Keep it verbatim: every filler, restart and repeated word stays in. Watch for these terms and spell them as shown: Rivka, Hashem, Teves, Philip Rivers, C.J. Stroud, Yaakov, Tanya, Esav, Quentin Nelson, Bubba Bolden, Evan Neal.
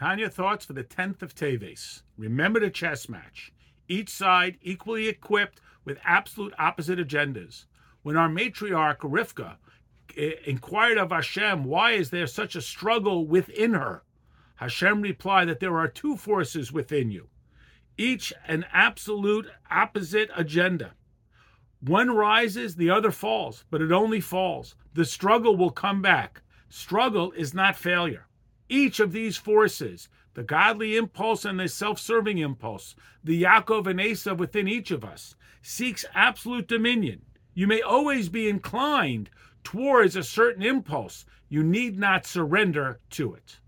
Tanya thoughts for the tenth of Teves. Remember the chess match. Each side equally equipped with absolute opposite agendas. When our matriarch, Rivka, inquired of Hashem, why is there such a struggle within her? Hashem replied that there are two forces within you, each an absolute opposite agenda. One rises, the other falls, but it only falls. The struggle will come back. Struggle is not failure. Each of these forces, the godly impulse and the self-serving impulse, the Yaakov and Esav within each of us, seeks absolute dominion. You may always be inclined towards a certain impulse. You need not surrender to it.